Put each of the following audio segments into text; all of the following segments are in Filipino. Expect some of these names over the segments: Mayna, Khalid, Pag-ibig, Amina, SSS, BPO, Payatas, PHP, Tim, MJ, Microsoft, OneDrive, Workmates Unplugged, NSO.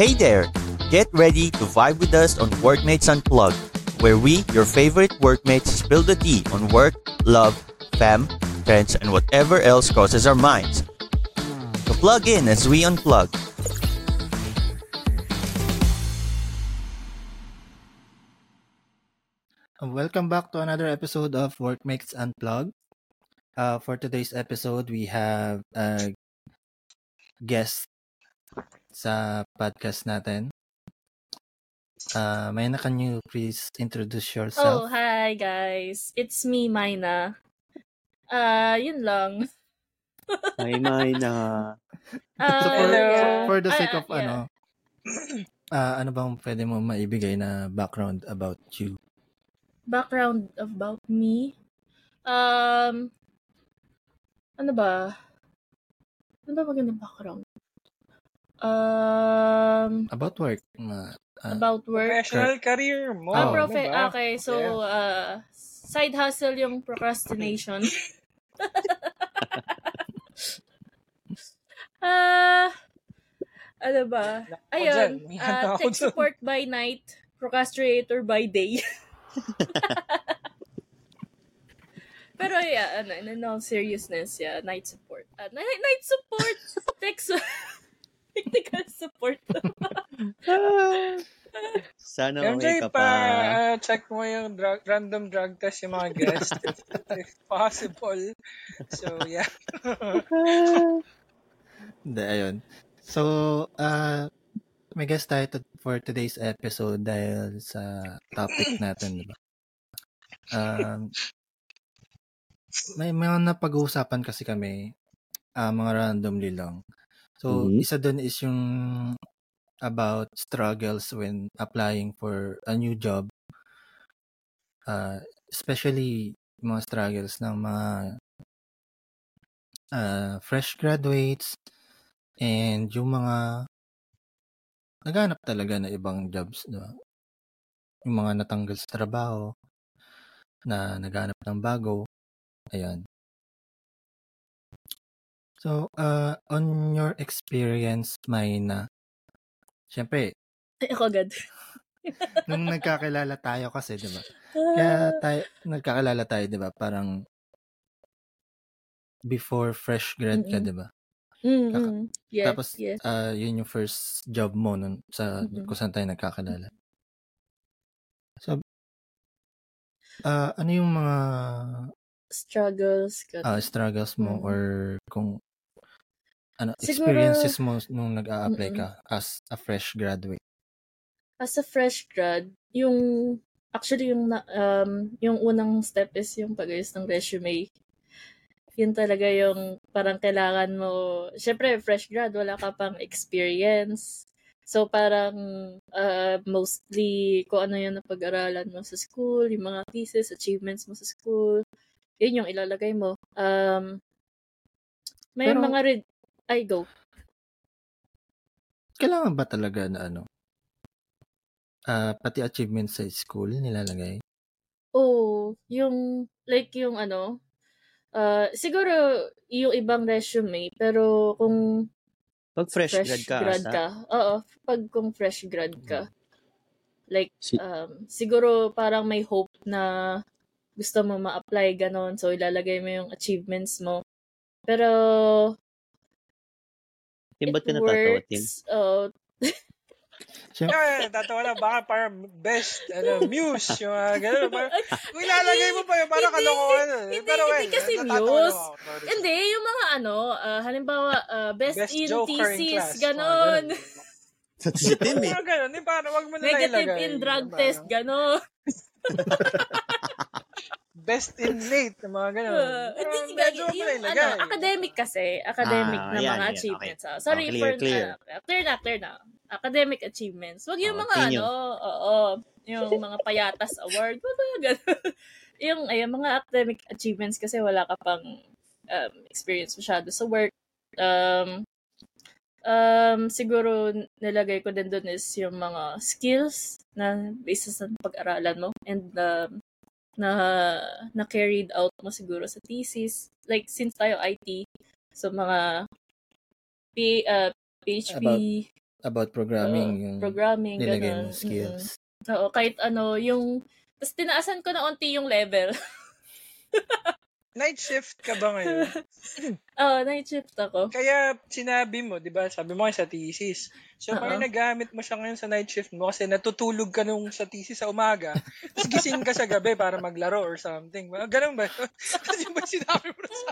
Hey there! Get ready to vibe with us on Workmates Unplugged, where we, your favorite workmates, spill the tea on work, love, fam, friends, and whatever else crosses our minds. So plug in as we unplug. Welcome back to another episode of Workmates Unplugged. For today's episode, we have a guest sa podcast natin. Mayna, can you please introduce yourself? Oh, hi guys. It's me, Mayna. Yun lang. Hi, Mayna. For the sake of ano bang pwede mo maibigay na background about you? Background about me? Ano ba? Ano ba magandang background? About work. About work. Professional career mo. Okay, so side hustle yung procrastination. Ano ba? Ayun, tech support by night, procrastinator by day. Pero yeah, in all seriousness, yeah, night support. Night support, technical support. Sana MJ, ka pa. Check mo yung random drug test yung mga guests if possible. So, yeah. Hindi, ayun. So, may guest tayo for today's episode dahil sa topic natin, diba? May mga napag-uusapan kasi kami, mga randomly lang. So, isa dun is yung about struggles when applying for a new job. Especially mga struggles ng mga fresh graduates and yung mga naghanap talaga na ibang jobs. Diba? Yung mga natanggal sa trabaho na naghanap ng bago. Ayan. So, on your experience, Mayna, syempre, ako agad. Nung nagkakilala tayo kasi, diba? Kaya nagkakilala tayo, diba? Parang, before fresh grad ka, diba? Yes, tapos, yes. Yun yung first job mo nun, sa kung saan tayo nagkakilala. So, ano yung mga struggles ka? Struggles mo or kung ano, experiences mo nung nag-a-apply ka as a fresh graduate? As a fresh grad, yung unang step is yung pag-ayos ng resume. Yun talaga yung parang kailangan mo. Syempre, fresh grad, wala ka pang experience. So, parang mostly kung ano yun na pag-aralan mo sa school, yung mga thesis, achievements mo sa school, yun yung ilalagay mo. May pero, mga I go. Kailangan ba talaga na ano? Pati achievements sa school nilalagay? Oo. Siguro yung ibang resume, pero kung pag fresh grad ka. Oo. Pag kung fresh grad ka. Siguro parang may hope na gusto mo ma-apply, ganon. So, ilalagay mo yung achievements mo. Pero Tim, ba't ka natatawa, Tim? Natatawa na. Baka parang best, muse. Yung gano'n. Kung ilalagay mo pa yung parang kalokohan. Hindi kasi muse. Hindi, yung mga halimbawa, best in thesis, gano'n. Si Tim, eh. Gano'n, eh, parang wag mo na ilagay. Negative in drug test, gano'n. Best in late, mga gano'n. Academic kasi. Academic na yan, mga yan, achievements. Okay. Sorry, clear na. Academic achievements. Huwag yung mga yung mga payatas award. yung mga academic achievements kasi wala ka pang experience masyado sa work. Siguro nilagay ko din doon is yung mga skills na basis ng pag-aralan mo and na carried out mo siguro sa thesis, like since tayo IT, so mga PHP about programming, yung programming, ganun. Skills. So, kahit ano, yung... Tapos tinaasan ko na onti yung level. Night shift ka ba ngayon? Oo, night shift ako. Kaya sinabi mo, di ba, sabi mo kayo sa thesis. So, kaya nagamit mo siya ngayon sa night shift mo kasi natutulog ka nung sa thesis sa umaga. Tapos gising ka sa gabi para maglaro or something. Ganun ba? Yung ba sinabi mo sa...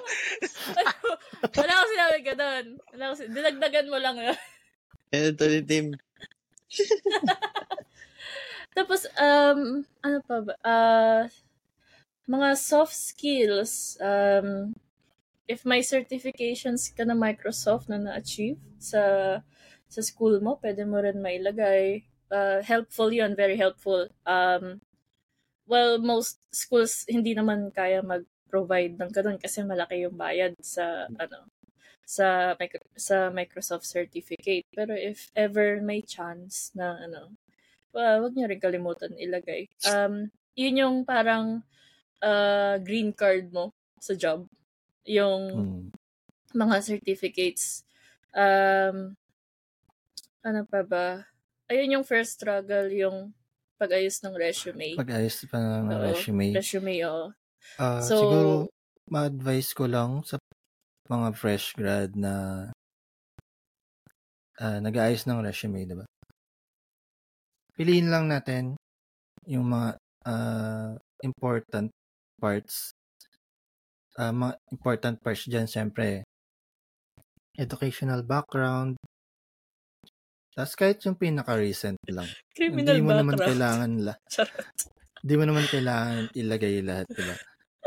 Wala ko sinabi ganun. Dinagdagan mo lang yun. Ito ni Tim. Tapos, ano pa ba? Mga soft skills, if may certifications ka na Microsoft na na-achieve sa school mo, pwede mo rin mailagay. Helpful yun, very helpful. Well, most schools hindi naman kaya mag-provide ng ganun kasi malaki yung bayad sa ano sa Microsoft certificate. Pero if ever may chance na ano, wag niyo rin kalimutan ilagay. Yun yung parang green card mo sa job, yung mga certificates. Ano pa ba? Ayun yung first struggle, yung pag-ayos ng resume. Pag-ayos pa ng resume. Resume, oo. So, siguro, ma-advise ko lang sa mga fresh grad na nag-aayos ng resume, diba? Piliin lang natin yung mga important parts. Mga important parts dyan, syempre, educational background. Tapos kahit yung pinaka-recent lang. Criminal background. Hindi mo naman kailangan ilagay lahat. Diba?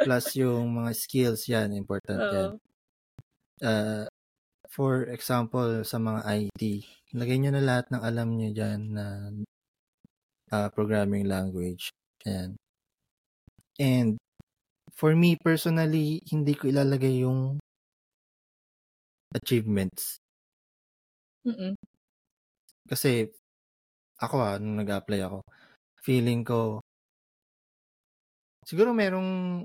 Plus yung mga skills yan, important yan. For example, sa mga IT, ilagay nyo na lahat ng alam nyo dyan na programming language. Ayan. And for me personally, hindi ko ilalagay yung achievements. Mm-mm. Kasi ako nung nag-apply ako, feeling ko siguro merong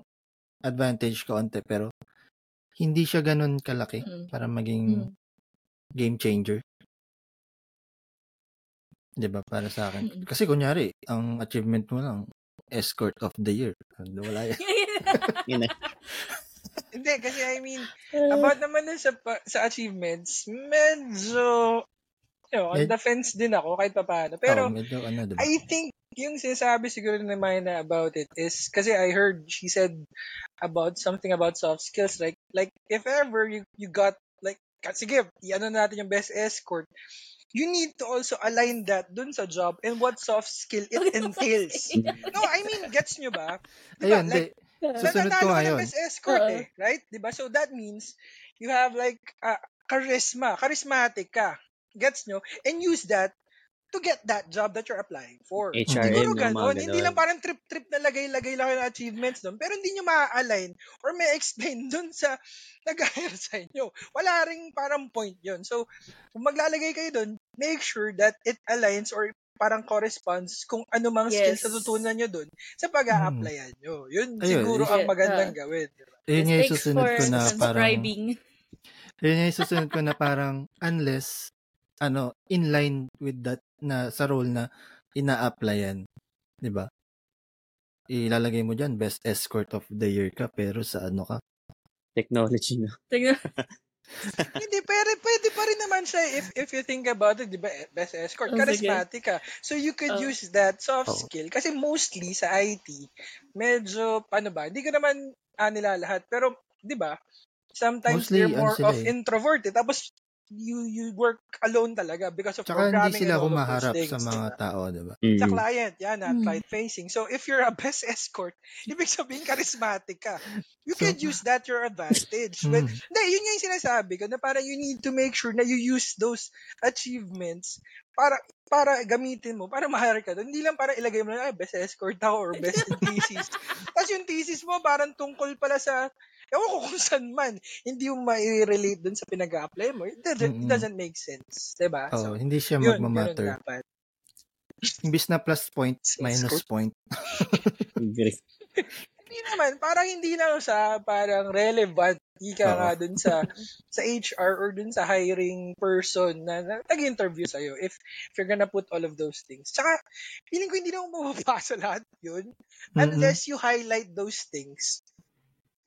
advantage kaunti pero hindi siya ganun kalaki para maging game changer. 'Di ba para sa akin? Kasi kunyari, ang achievement mo lang escort of the year. Wala yan. Hindi, kasi I mean, about naman na sa achievements, medyo, you know, on the fence din ako, kahit papaano. Pero, medyo, diba? I think, yung sinasabi siguro na Mayna about it is, kasi I heard, she said about something about soft skills, like if ever you got, like, sige, i-ano natin yung best escort, you need to also align that dun sa job and what soft skill it entails. No, I mean, gets nyo ba? Diba? Ayun, like, susunod ko ngayon. Best escort right? Diba? So that means you have like charisma, charismatic ka. Gets nyo? And use that to get that job that you're applying for. HRM, ganun. Hindi lang parang trip-trip na lagay-lagay lang yung achievements doon, pero hindi nyo ma-align or may explain doon sa nag-hire sa inyo. Wala ring parang point yun. So, kung maglalagay kayo doon, make sure that it aligns or parang corresponds kung ano mang skills na tutunan nyo doon sa pag-a-applyan nyo. Yun siguro ang magandang gawin. Yun yung susunod ko na parang... Yun yung susunod ko na parang unless in line with that na sa role na ina-applyan, 'di ba? Ilalagay mo diyan best escort of the year ka pero sa ka? Technology na. Hindi, pero pwede pa rin naman siya if you think about it, 'di ba? Best escort, charismatic ka. So you could use that soft skill kasi mostly sa IT, medyo hindi ka naman nila lahat pero 'di ba? Sometimes mostly, you're more of introverted tapos you work alone talaga because of tsaka programming. Tsaka hindi sila humaharap sa mga tao, diba? Mm-hmm. Sa client, yan, client-facing. So, if you're a best escort, ibig sabihin charismatic ka. You can use that your advantage. But, yun yung sinasabi ko, na parang you need to make sure na you use those achievements para gamitin mo, para ma-hire ka doon. Hindi lang para ilagay mo na, best escort daw or best thesis. Tapos yung thesis mo, parang tungkol pala sa ewan ko kung saan man, hindi yung ma-relate dun sa pinag-a-apply mo. It doesn't make sense. Diba? Oh, so, hindi siya magmamatter. Imbis na plus point, minus point. Hindi naman. Parang hindi na siya parang relevant Ika nga dun sa HR or dun sa hiring person na nag-interview sa'yo if you're gonna put all of those things. Tsaka, feeling ko hindi na mapapasa lahat yun unless you highlight those things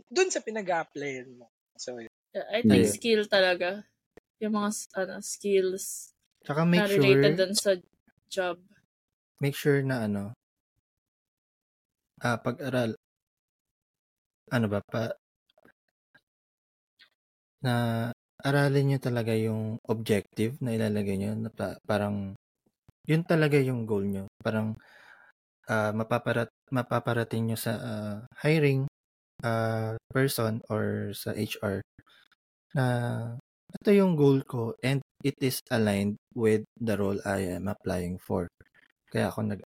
dun sa pinag-applyan mo. So, yun. I think skill talaga. Yung mga skills tsaka na related dun sa job. Make sure na pag-aral na aralin nyo talaga yung objective na ilalagay nyo na parang yun talaga yung goal nyo. Parang mapaparating nyo sa hiring person or sa HR na ito yung goal ko and it is aligned with the role I am applying for. Kaya ako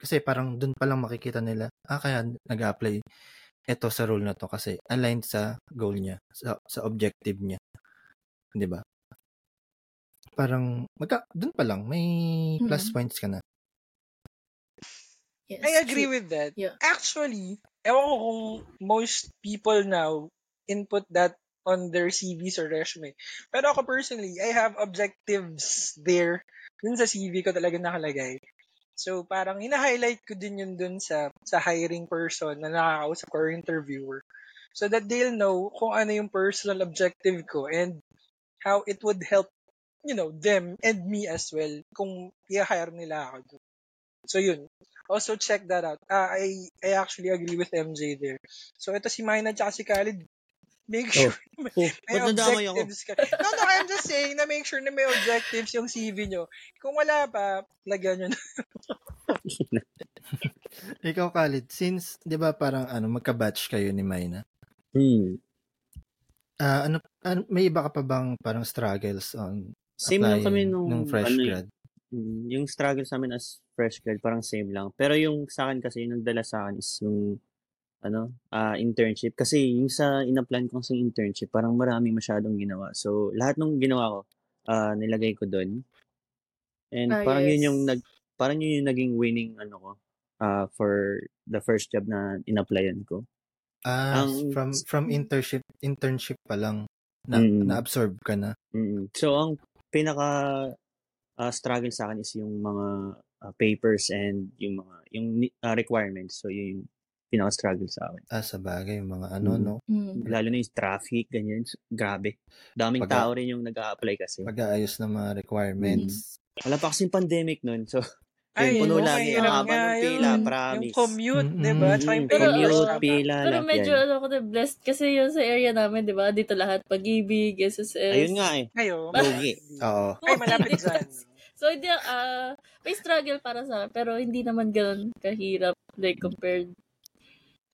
kasi parang dun palang makikita nila kaya nag-apply ito sa role na to kasi aligned sa goal niya, sa objective niya. 'Di ba? Parang doon pa lang may plus points ka na. Yes, I agree with that. Yeah. Actually, ewan ko kung most people now input that on their CVs or resume. Pero ako personally, I have objectives there. Dun sa CV ko talaga nakalagay. So, parang ina-highlight ko din yun dun sa hiring person na nakakausap ko or interviewer. So that they'll know kung ano yung personal objective ko and how it would help, them and me as well kung i-hire nila ako. So, yun. Also, check that out. I actually agree with MJ there. So, ito si Mayna at si Khalid. Make sure may objectives ka. No, I'm just saying na make sure na may objectives yung CV nyo. Kung wala pa, lagyan nyo na. Ikaw, Khalid, since, di ba parang magka-batch kayo ni Mayna? May iba ka pa bang parang struggles on same applying lang kami nung fresh grad? Yung struggles namin as fresh grad, parang same lang. Pero yung sa akin kasi, yung nagdala sa akin is yung internship. Kasi yung sa in-apply ko sa internship, parang marami masyadong ginawa. So, lahat ng ginawa ko, nilagay ko doon. And parang yun yung naging winning for the first job na in-applyan ko. From internship pa lang na-absorb ka na. So, ang pinaka struggle sa akin is yung mga papers and yung requirements. So, yun yung pinaka-struggle sa amin. Sa bagay, yung mga no? Lalo na yung traffic, ganyan. Grabe. Daming tao rin yung nag-a-apply kasi. Pag-aayos ng mga requirements. Wala pa kasi yung pandemic nun, so puno lang yung haba ng pila, promise. Yung commute, diba? Pero medyo, blessed kasi yung sa area namin, diba? Dito lahat, Pag-ibig, SSS. Ayun nga eh. Ayun. Oo. Ay, malapit dyan. So, hindi, may struggle para sa akin, pero hindi naman ganun kahirap, like, compared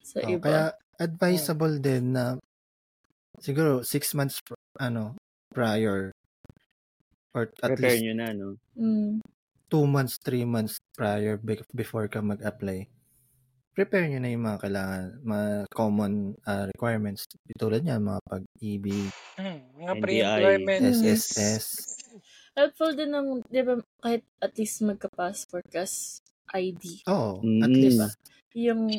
sa iba. Kaya advisable din na siguro 6 months prior or at prepare least 2 months, 3 months prior before ka mag-apply. Prepare nyo na yung mga kailangan, mga common requirements. Tulad niya, mga Pag-ibig, mga pre-employment, SSS. Helpful din ng, di ba, kahit at least magka-passport kas ID. Oo, at least. Diba? Yung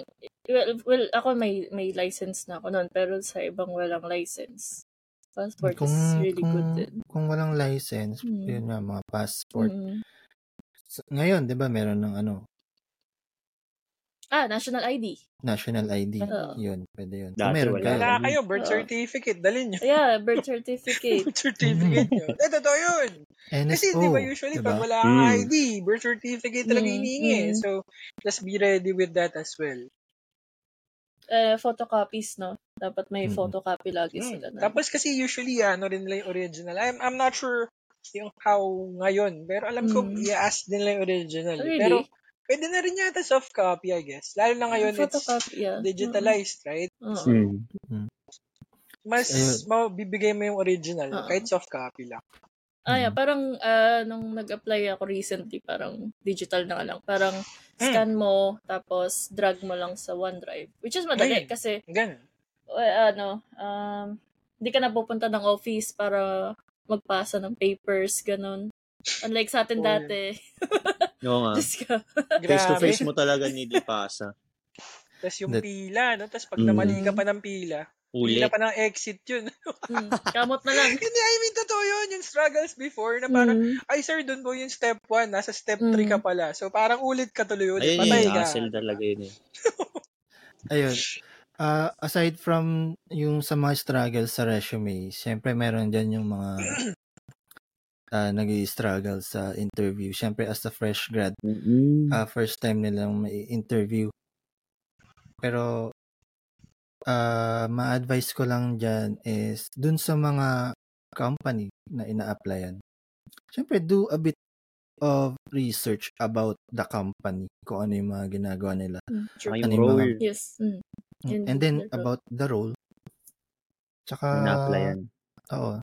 well ako may license na ako noon pero sa ibang walang license. Passport is really good din. Kung walang license, yun nga mga passport. So, ngayon, 'di ba, meron ng national ID. National ID. Oh. Yun, pwede yun. So, meron kayo birth certificate, dalhin nyo. Yeah, birth certificate. Birth certificate yun. Totoo yun. NSO, kasi di ba usually pag wala kang ID, birth certificate talaga hinihingi. So, just be ready with that as well. Photocopies, no? Dapat may photocopy lagi sila. No? Tapos kasi usually, rin nila yung original. I'm not sure yung how ngayon. Pero alam ko, i-ask din nila yung original. Oh, really? Pero, pwede na rin yata soft copy, I guess. Lalo na ngayon, it's digitalized, right? Mas mabibigay mo yung original, kahit soft copy lang. Parang nung nag-apply ako recently, parang digital na lang. Parang scan mo, tapos drag mo lang sa OneDrive. Which is madali kasi, hindi ka na pupunta ng office para magpasa ng papers, ganun. Unlike sa atin dati. Oo nga. Face-to-face mo talaga nilipasa. Tapos yung pila, no? Tapos pag namali ka pa ng pila. Ulit. Hindi na pa ng exit yun. Kamot na lang. Hindi, I mean, totoo yun. Yung struggles before na parang, ay sir, dun po yung step 1, nasa step 3 ka pala. So parang ulit ka tuloy yun. Ayun, patay ka. Hassle talaga yun. Ayun. Aside from yung sa mga struggles sa resume, syempre meron dyan yung mga nag-i-struggle sa interview. Syempre as a fresh grad, first time nilang may interview. Pero, ma-advise ko lang dyan is dun sa mga company na ina-applyan, syempre do a bit of research about the company, kung ano yung mga ginagawa nila, sure. Ano yung role. Yes. And then about the role, tsaka ina-applyan. Oo,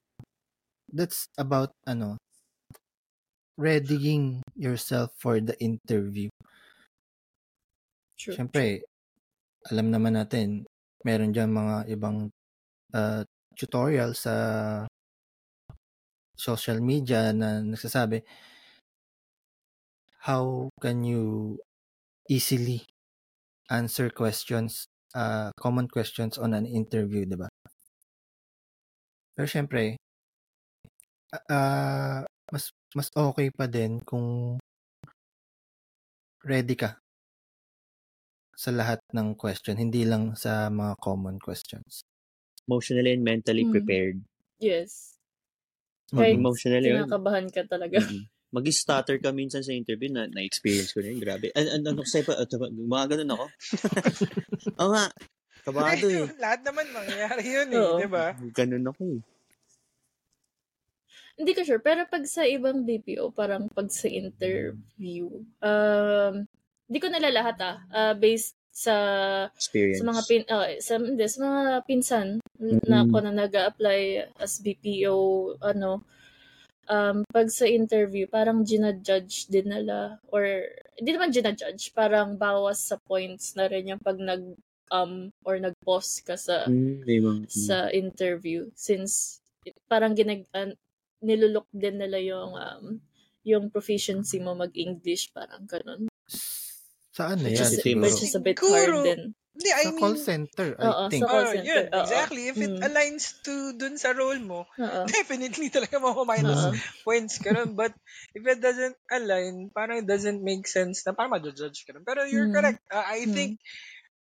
that's about ano, readying yourself for the interview. Sure. Syempre alam naman natin meron dyan mga ibang tutorial sa social media na nagsasabi how can you easily answer questions, common questions on an interview, diba? Pero syempre, mas okay pa din kung ready ka sa lahat ng question, hindi lang sa mga common questions. Emotionally and mentally prepared. Yes. Kahit emotionally, kinakabahan ka talaga. Mag-stutter ka minsan sa interview, na-experience ko na yun, grabe. Ano kasi pa, mga ganun ako. Oo nga, kabado eh. Lahat naman mangyayari yun eh, di ba? Ganun ako eh. Hindi ko sure, pero pag sa ibang BPO, parang pag sa interview, hindi ko nila lahat based sa experience. Sa mga pinsan na ako na nag-a-apply as BPO, pag sa interview, parang gina-judge din nila, or hindi naman gina-judge, parang bawas sa points na rin yung pag nag-pause ka sa sa interview, since parang nilulok din nila yung proficiency mo mag-English, parang ganun. Saan na yan? Which is a bit hard din. Hindi, I mean, call center, I think. Sa call center. Yun, exactly. If it aligns to dun sa role mo, definitely talaga mako-minus points ka nun. But if it doesn't align, parang it doesn't make sense na parang ma-judge ka nun. Pero you're correct. I think,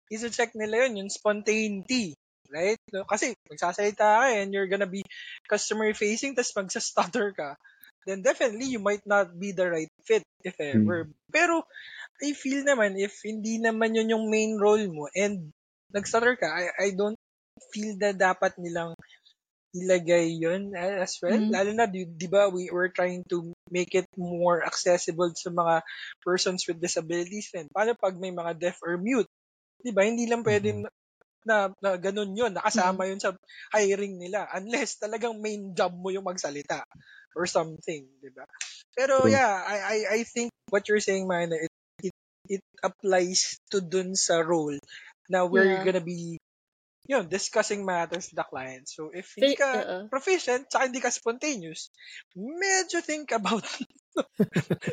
isa-check nila yun, yung spontaneity. Right? No? Kasi magsasalita ka and you're gonna be customer-facing, tapos magsa-stutter ka. Then definitely, you might not be the right fit if ever. Pero, I feel naman, if hindi naman yun yung main role mo and nag-stutter ka, I don't feel na dapat nilang ilagay yun as well. Lalo na, di ba, we were trying to make it more accessible sa mga persons with disabilities. And paano pag may mga deaf or mute? Di ba, hindi lang pwede na ganun yun, nakasama yun sa hiring nila. Unless talagang main job mo yung magsalita or something, di ba? Pero yeah, I think what you're saying, Mayna, it applies to dun sa role na we're gonna be, you know, discussing matters with the client. So, if hindi ka proficient, saka hindi ka spontaneous, medyo think about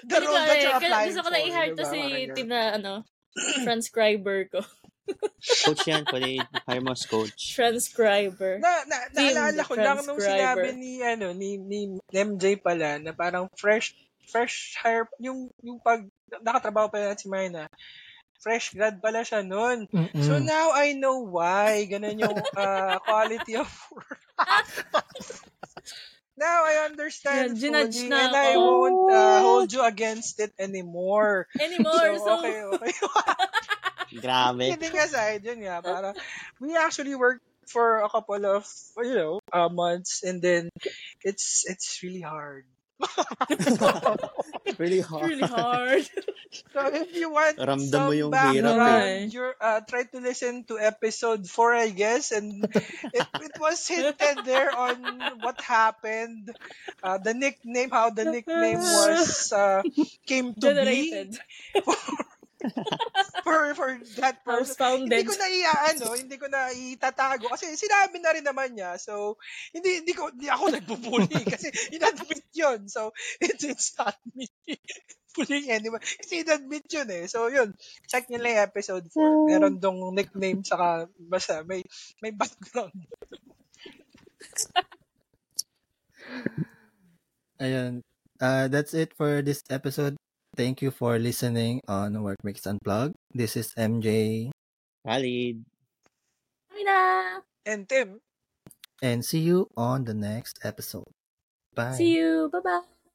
the role that you're applying for. Gusto ko na i-hire to si Tim na, transcriber ko. Coach yan, pwede hire mo as coach. Transcriber. Naalala ko lang nung sinabi ni MJ pala, na parang fresh hire, yung pag nakatrabaho pala si Mayna, fresh grad pala siya noon. So now I know why ganun yung quality of work. Now I understand, and I won't hold you against it anymore. So okay. Grabe. Kidding aside, yun nga, para we actually worked for a couple of months, and then it's really hard. really hard. So if you want some background, try to listen to episode 4, I guess, and it was hinted there on what happened, how the nickname was came to be for that person. Hindi ko na itatago kasi sinabi na rin naman niya, so hindi ako nagbubuli kasi inadmit yun, so it's not me. bullying anyone. Kasi in-admit yun eh. So yun, check nyo lang yung episode 4. Meron dong nickname saka basta may background. Ayun. That's it for this episode. Thank you for listening on Workmates Unplugged. This is MJ, Khalid, Amina, and Tim. And see you on the next episode. Bye. See you. Bye-bye.